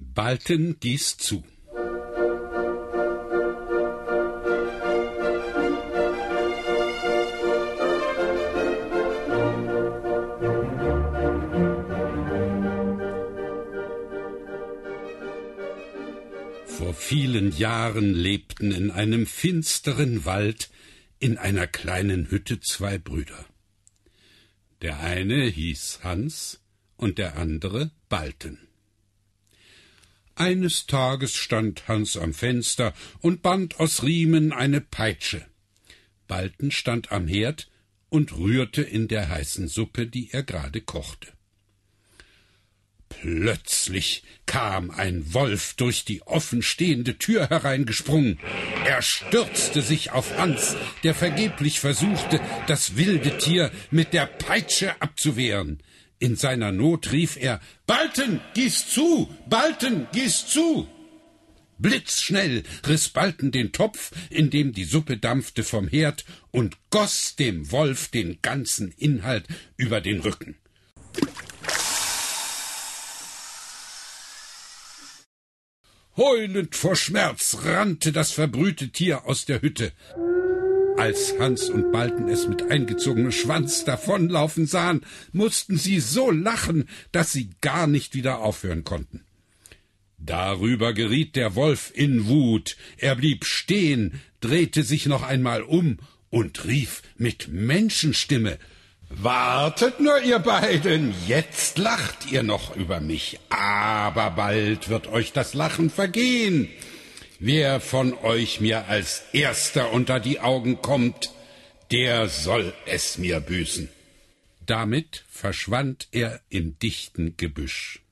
Balten gießt zu. Vor vielen Jahren lebten in einem finsteren Wald in einer kleinen Hütte zwei Brüder. Der eine hieß Hans und der andere Balten. Eines Tages stand Hans am Fenster und band aus Riemen eine Peitsche. Balten stand am Herd und rührte in der heißen Suppe, die er gerade kochte. Plötzlich kam ein Wolf durch die offenstehende Tür hereingesprungen. Er stürzte sich auf Hans, der vergeblich versuchte, das wilde Tier mit der Peitsche abzuwehren. In seiner Not rief er: »Balten, gieß zu! Balten, gieß zu!« Blitzschnell riss Balten den Topf, in dem die Suppe dampfte, vom Herd und goss dem Wolf den ganzen Inhalt über den Rücken. Heulend vor Schmerz rannte das verbrühte Tier aus der Hütte. Als Hans und Balten es mit eingezogenem Schwanz davonlaufen sahen, mussten sie so lachen, dass sie gar nicht wieder aufhören konnten. Darüber geriet der Wolf in Wut. Er blieb stehen, drehte sich noch einmal um und rief mit Menschenstimme: »Wartet nur, ihr beiden, jetzt lacht ihr noch über mich, aber bald wird euch das Lachen vergehen. Wer von euch mir als Erster unter die Augen kommt, der soll es mir büßen.« Damit verschwand er im dichten Gebüsch.